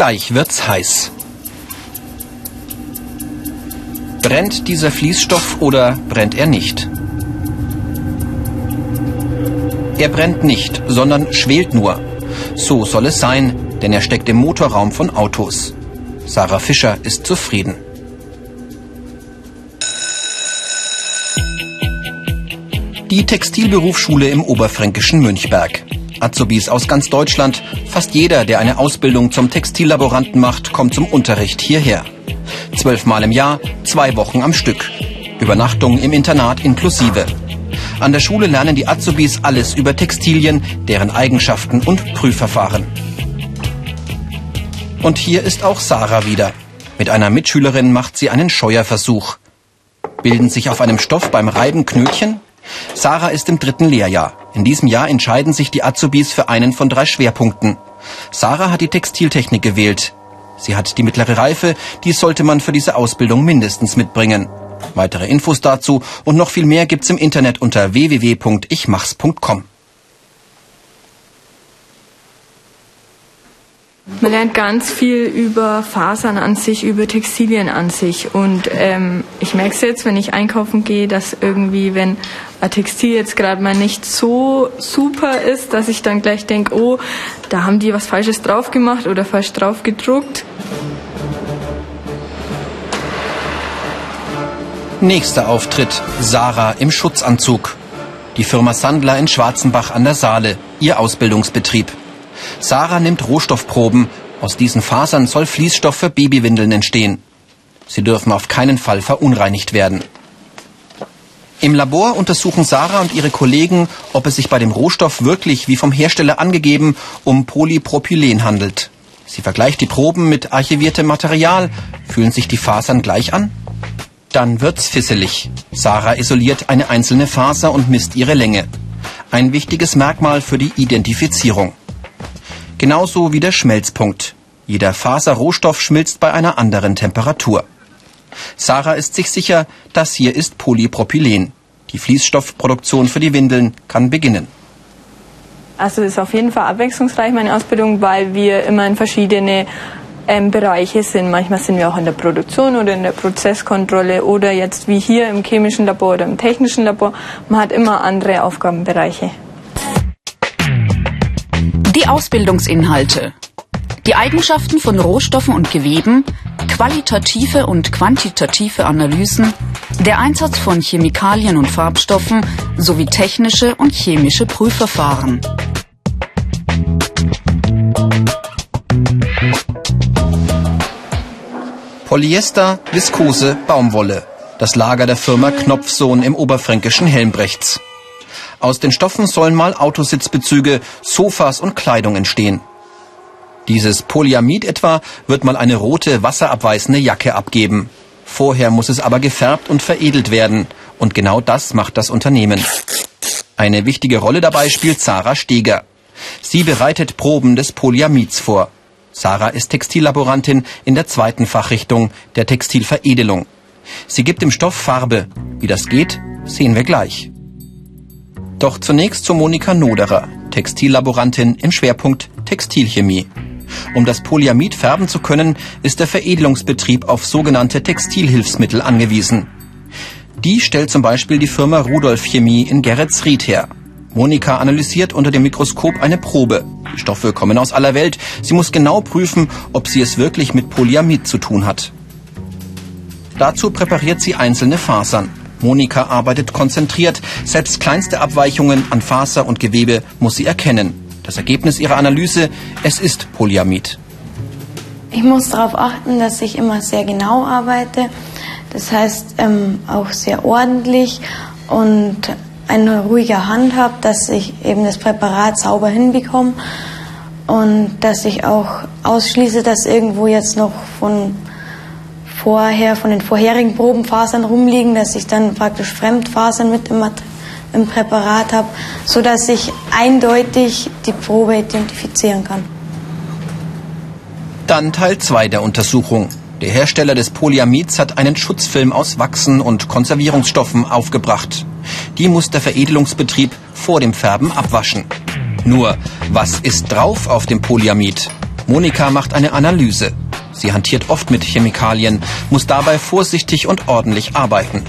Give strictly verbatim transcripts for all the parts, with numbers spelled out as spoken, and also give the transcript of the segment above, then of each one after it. Gleich wird's heiß. Brennt dieser Fließstoff oder brennt er nicht? Er brennt nicht, sondern schwelt nur. So soll es sein, denn er steckt im Motorraum von Autos. Sarah Fischer ist zufrieden. Die Textilberufsschule im oberfränkischen Münchberg. Azubis aus ganz Deutschland, fast jeder, der eine Ausbildung zum Textillaboranten macht, kommt zum Unterricht hierher. Zwölfmal im Jahr, zwei Wochen am Stück. Übernachtung im Internat inklusive. An der Schule lernen die Azubis alles über Textilien, deren Eigenschaften und Prüfverfahren. Und hier ist auch Sarah wieder. Mit einer Mitschülerin macht sie einen Scheuerversuch. Bilden sich auf einem Stoff beim Reiben Knötchen? Sarah ist im dritten Lehrjahr. In diesem Jahr entscheiden sich die Azubis für einen von drei Schwerpunkten. Sarah hat die Textiltechnik gewählt. Sie hat die mittlere Reife, die sollte man für diese Ausbildung mindestens mitbringen. Weitere Infos dazu und noch viel mehr gibt's im Internet unter w w w punkt ichmachs punkt com. Man lernt ganz viel über Fasern an sich, über Textilien an sich. Und ähm, ich merke es jetzt, wenn ich einkaufen gehe, dass irgendwie, wenn ein Textil jetzt gerade mal nicht so super ist, dass ich dann gleich denke, oh, da haben die was Falsches drauf gemacht oder falsch drauf gedruckt. Nächster Auftritt, Sarah im Schutzanzug. Die Firma Sandler in Schwarzenbach an der Saale, ihr Ausbildungsbetrieb. Sarah nimmt Rohstoffproben. Aus diesen Fasern soll Fließstoff für Babywindeln entstehen. Sie dürfen auf keinen Fall verunreinigt werden. Im Labor untersuchen Sarah und ihre Kollegen, ob es sich bei dem Rohstoff wirklich, wie vom Hersteller angegeben, um Polypropylen handelt. Sie vergleicht die Proben mit archiviertem Material. Fühlen sich die Fasern gleich an? Dann wird's fisselig. Sarah isoliert eine einzelne Faser und misst ihre Länge. Ein wichtiges Merkmal für die Identifizierung. Genauso wie der Schmelzpunkt. Jeder Faserrohstoff schmilzt bei einer anderen Temperatur. Sarah ist sich sicher, das hier ist Polypropylen. Die Fließstoffproduktion für die Windeln kann beginnen. Also es ist auf jeden Fall abwechslungsreich, meine Ausbildung, weil wir immer in verschiedene ähm, Bereiche sind. Manchmal sind wir auch in der Produktion oder in der Prozesskontrolle oder jetzt wie hier im chemischen Labor oder im technischen Labor. Man hat immer andere Aufgabenbereiche. Die Ausbildungsinhalte, die Eigenschaften von Rohstoffen und Geweben, qualitative und quantitative Analysen, der Einsatz von Chemikalien und Farbstoffen sowie technische und chemische Prüfverfahren. Polyester, Viskose, Baumwolle. Das Lager der Firma Knopfsohn im oberfränkischen Helmbrechts. Aus den Stoffen sollen mal Autositzbezüge, Sofas und Kleidung entstehen. Dieses Polyamid etwa wird mal eine rote, wasserabweisende Jacke abgeben. Vorher muss es aber gefärbt und veredelt werden. Und genau das macht das Unternehmen. Eine wichtige Rolle dabei spielt Sarah Steger. Sie bereitet Proben des Polyamids vor. Sarah ist Textillaborantin in der zweiten Fachrichtung, der Textilveredelung. Sie gibt dem Stoff Farbe. Wie das geht, sehen wir gleich. Doch zunächst zu Monika Noderer, Textillaborantin im Schwerpunkt Textilchemie. Um das Polyamid färben zu können, ist der Veredelungsbetrieb auf sogenannte Textilhilfsmittel angewiesen. Die stellt zum Beispiel die Firma Rudolf Chemie in Geretsried her. Monika analysiert unter dem Mikroskop eine Probe. Die Stoffe kommen aus aller Welt. Sie muss genau prüfen, ob sie es wirklich mit Polyamid zu tun hat. Dazu präpariert sie einzelne Fasern. Monika arbeitet konzentriert. Selbst kleinste Abweichungen an Faser und Gewebe muss sie erkennen. Das Ergebnis ihrer Analyse, es ist Polyamid. Ich muss darauf achten, dass ich immer sehr genau arbeite. Das heißt, ähm, auch sehr ordentlich und eine ruhige Hand habe, dass ich eben das Präparat sauber hinbekomme. Und dass ich auch ausschließe, dass irgendwo jetzt noch von... vorher von den vorherigen Probenfasern rumliegen, dass ich dann praktisch Fremdfasern mit im, im Präparat habe, sodass ich eindeutig die Probe identifizieren kann. Dann Teil zwei der Untersuchung. Der Hersteller des Polyamids hat einen Schutzfilm aus Wachsen und Konservierungsstoffen aufgebracht. Die muss der Veredelungsbetrieb vor dem Färben abwaschen. Nur, was ist drauf auf dem Polyamid? Monika macht eine Analyse. Sie hantiert oft mit Chemikalien, muss dabei vorsichtig und ordentlich arbeiten.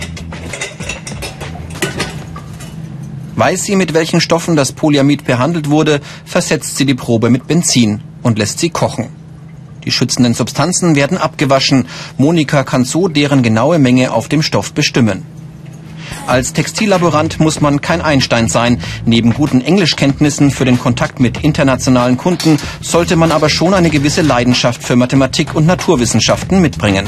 Weiß sie, mit welchen Stoffen das Polyamid behandelt wurde, versetzt sie die Probe mit Benzin und lässt sie kochen. Die schützenden Substanzen werden abgewaschen. Monika kann so deren genaue Menge auf dem Stoff bestimmen. Als Textillaborant muss man kein Einstein sein. Neben guten Englischkenntnissen für den Kontakt mit internationalen Kunden sollte man aber schon eine gewisse Leidenschaft für Mathematik und Naturwissenschaften mitbringen.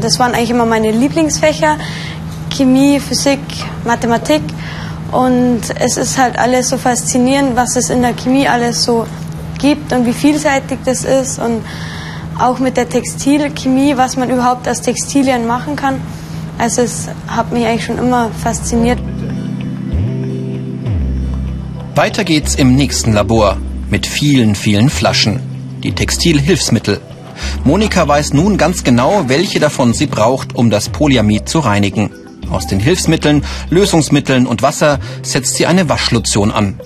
Das waren eigentlich immer meine Lieblingsfächer. Chemie, Physik, Mathematik, und es ist halt alles so faszinierend, was es in der Chemie alles so gibt und wie vielseitig das ist, und auch mit der Textilchemie, was man überhaupt aus Textilien machen kann. Also es hat mich eigentlich schon immer fasziniert. Weiter geht's im nächsten Labor mit vielen, vielen Flaschen. Die Textilhilfsmittel. Monika weiß nun ganz genau, welche davon sie braucht, um das Polyamid zu reinigen. Aus den Hilfsmitteln, Lösungsmitteln und Wasser setzt sie eine Waschlotion an.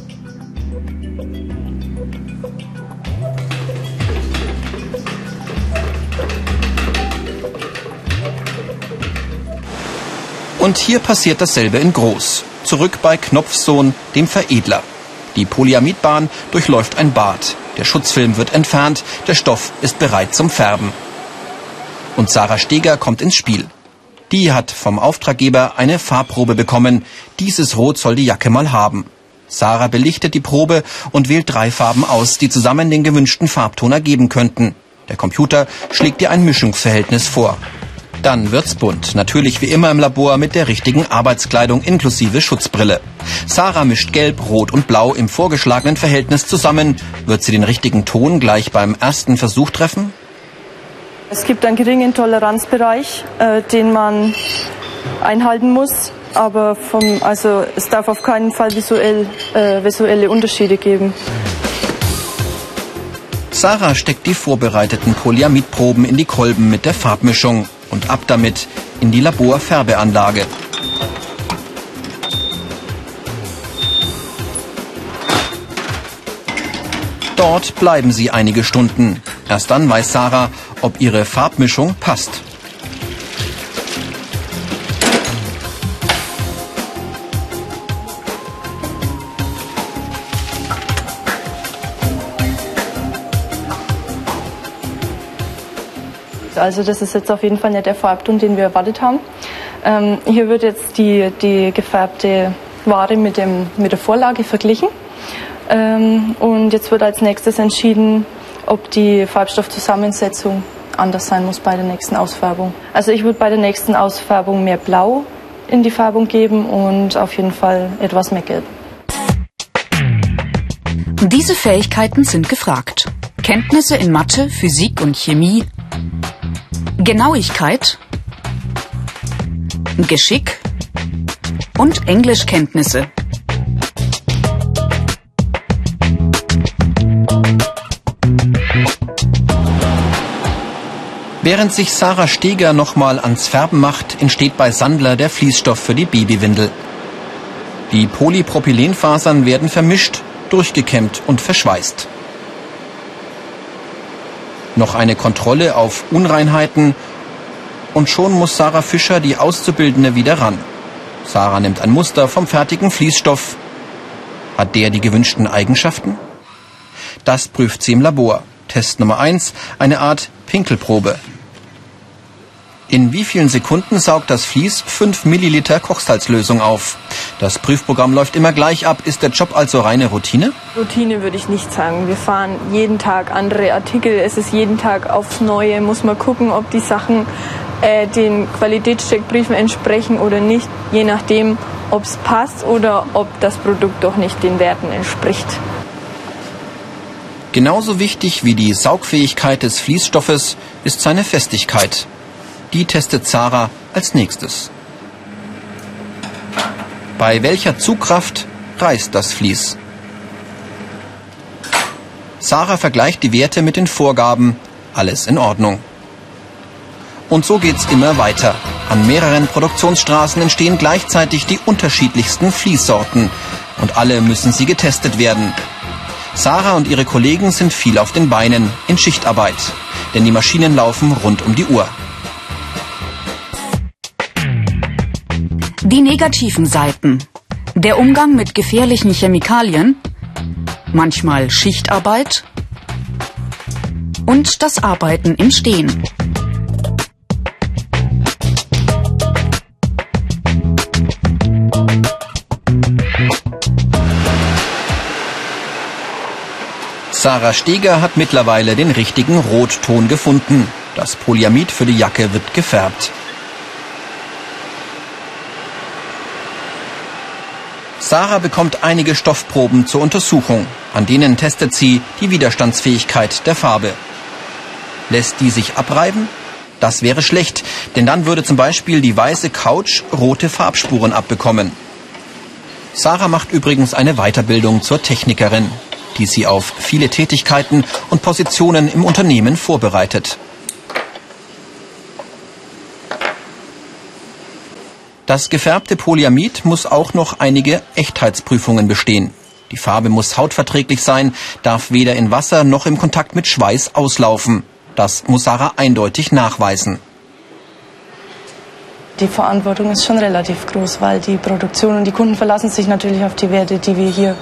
Und hier passiert dasselbe in groß. Zurück bei Knopfsohn, dem Veredler. Die Polyamidbahn durchläuft ein Bad. Der Schutzfilm wird entfernt, der Stoff ist bereit zum Färben. Und Sarah Steger kommt ins Spiel. Die hat vom Auftraggeber eine Farbprobe bekommen. Dieses Rot soll die Jacke mal haben. Sarah belichtet die Probe und wählt drei Farben aus, die zusammen den gewünschten Farbton ergeben könnten. Der Computer schlägt ihr ein Mischungsverhältnis vor. Dann wird's bunt. Natürlich wie immer im Labor mit der richtigen Arbeitskleidung inklusive Schutzbrille. Sarah mischt Gelb, Rot und Blau im vorgeschlagenen Verhältnis zusammen. Wird sie den richtigen Ton gleich beim ersten Versuch treffen? Es gibt einen geringen Toleranzbereich, äh, den man einhalten muss, aber vom, also es darf auf keinen Fall visuell, äh, visuelle Unterschiede geben. Sarah steckt die vorbereiteten Polyamidproben in die Kolben mit der Farbmischung und ab damit in die Laborfärbeanlage. Dort bleiben sie einige Stunden. Erst dann weiß Sarah, ob ihre Farbmischung passt. Also das ist jetzt auf jeden Fall nicht der Farbton, den wir erwartet haben. Ähm, hier wird jetzt die, die gefärbte Ware mit, dem, mit der Vorlage verglichen. Ähm, und jetzt wird als nächstes entschieden, ob die Farbstoffzusammensetzung anders sein muss bei der nächsten Ausfärbung. Also ich würde bei der nächsten Ausfärbung mehr Blau in die Färbung geben und auf jeden Fall etwas mehr Gelb. Diese Fähigkeiten sind gefragt. Kenntnisse in Mathe, Physik und Chemie, Genauigkeit, Geschick und Englischkenntnisse. Während sich Sarah Steger nochmal ans Färben macht, entsteht bei Sandler der Fließstoff für die Babywindel. Die Polypropylenfasern werden vermischt, durchgekämmt und verschweißt. Noch eine Kontrolle auf Unreinheiten und schon muss Sarah Fischer, die Auszubildende, wieder ran. Sarah nimmt ein Muster vom fertigen Fließstoff. Hat der die gewünschten Eigenschaften? Das prüft sie im Labor. Test Nummer eins, eine Art Pinkelprobe. In wie vielen Sekunden saugt das Vlies fünf Milliliter Kochsalzlösung auf? Das Prüfprogramm läuft immer gleich ab. Ist der Job also reine Routine? Routine würde ich nicht sagen. Wir fahren jeden Tag andere Artikel. Es ist jeden Tag aufs Neue. Muss man gucken, ob die Sachen äh, den Qualitätscheckbriefen entsprechen oder nicht. Je nachdem, ob es passt oder ob das Produkt doch nicht den Werten entspricht. Genauso wichtig wie die Saugfähigkeit des Fließstoffes ist seine Festigkeit. Die testet Sarah als nächstes. Bei welcher Zugkraft reißt das Vlies? Sarah vergleicht die Werte mit den Vorgaben. Alles in Ordnung. Und so geht's immer weiter. An mehreren Produktionsstraßen entstehen gleichzeitig die unterschiedlichsten Vliessorten. Und alle müssen sie getestet werden. Sarah und ihre Kollegen sind viel auf den Beinen, in Schichtarbeit. Denn die Maschinen laufen rund um die Uhr. Die negativen Seiten. Der Umgang mit gefährlichen Chemikalien, manchmal Schichtarbeit und das Arbeiten im Stehen. Sarah Steger hat mittlerweile den richtigen Rotton gefunden. Das Polyamid für die Jacke wird gefärbt. Sarah bekommt einige Stoffproben zur Untersuchung. An denen testet sie die Widerstandsfähigkeit der Farbe. Lässt die sich abreiben? Das wäre schlecht, denn dann würde zum Beispiel die weiße Couch rote Farbspuren abbekommen. Sarah macht übrigens eine Weiterbildung zur Technikerin, die sie auf viele Tätigkeiten und Positionen im Unternehmen vorbereitet. Das gefärbte Polyamid muss auch noch einige Echtheitsprüfungen bestehen. Die Farbe muss hautverträglich sein, darf weder in Wasser noch im Kontakt mit Schweiß auslaufen. Das muss Sarah eindeutig nachweisen. Die Verantwortung ist schon relativ groß, weil die Produktion und die Kunden verlassen sich natürlich auf die Werte, die wir hier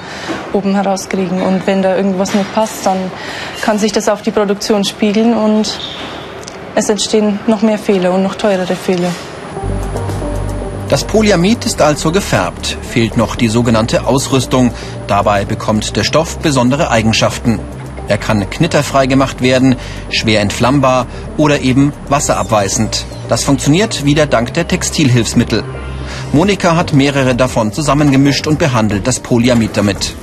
oben herauskriegen. Und wenn da irgendwas nicht passt, dann kann sich das auf die Produktion spiegeln und es entstehen noch mehr Fehler und noch teurere Fehler. Das Polyamid ist also gefärbt, fehlt noch die sogenannte Ausrüstung. Dabei bekommt der Stoff besondere Eigenschaften. Er kann knitterfrei gemacht werden, schwer entflammbar oder eben wasserabweisend. Das funktioniert wieder dank der Textilhilfsmittel. Monika hat mehrere davon zusammengemischt und behandelt das Polyamid damit.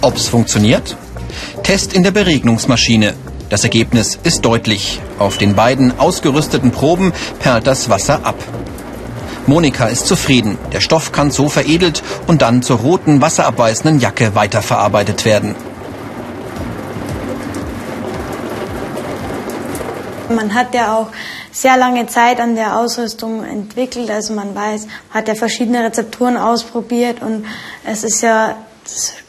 Ob's funktioniert? Test in der Beregnungsmaschine. Das Ergebnis ist deutlich. Auf den beiden ausgerüsteten Proben perlt das Wasser ab. Monika ist zufrieden. Der Stoff kann so veredelt und dann zur roten, wasserabweisenden Jacke weiterverarbeitet werden. Man hat ja auch sehr lange Zeit an der Ausrüstung entwickelt. Also man weiß, hat ja verschiedene Rezepturen ausprobiert und es ist ja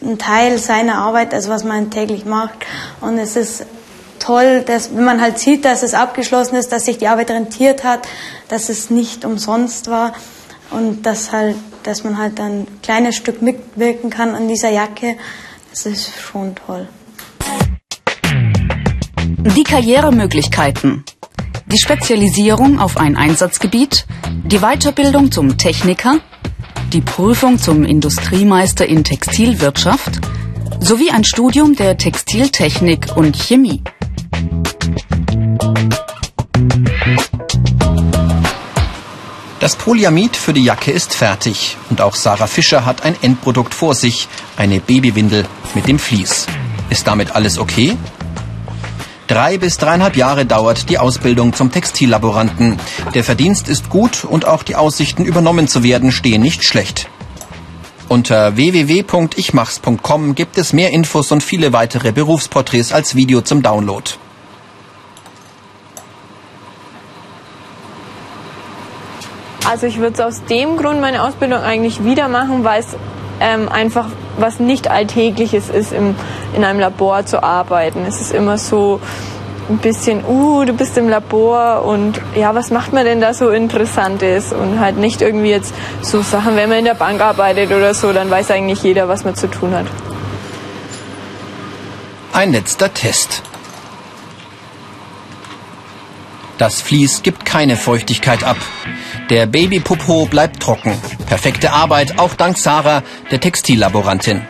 ein Teil seiner Arbeit, also was man täglich macht. Und es ist toll, dass, wenn man halt sieht, dass es abgeschlossen ist, dass sich die Arbeit rentiert hat, dass es nicht umsonst war und dass, halt, dass man halt ein kleines Stück mitwirken kann an dieser Jacke. Das ist schon toll. Die Karrieremöglichkeiten. Die Spezialisierung auf ein Einsatzgebiet, die Weiterbildung zum Techniker, die Prüfung zum Industriemeister in Textilwirtschaft sowie ein Studium der Textiltechnik und Chemie. Das Polyamid für die Jacke ist fertig und auch Sarah Fischer hat ein Endprodukt vor sich, eine Babywindel mit dem Vlies. Ist damit alles okay? Drei bis dreieinhalb Jahre dauert die Ausbildung zum Textillaboranten. Der Verdienst ist gut und auch die Aussichten, übernommen zu werden, stehen nicht schlecht. Unter w w w punkt ichmachs punkt com gibt es mehr Infos und viele weitere Berufsporträts als Video zum Download. Also ich würde es aus dem Grund meine Ausbildung eigentlich wieder machen, weil es ähm, einfach was nicht Alltägliches ist, im, in einem Labor zu arbeiten. Es ist immer so ein bisschen, uh, du bist im Labor und ja, was macht man denn da so Interessantes? Und halt nicht irgendwie jetzt so Sachen, wenn man in der Bank arbeitet oder so, dann weiß eigentlich jeder, was man zu tun hat. Ein letzter Test. Das Vlies gibt keine Feuchtigkeit ab. Der Babypopo bleibt trocken. Perfekte Arbeit, auch dank Sarah, der Textillaborantin.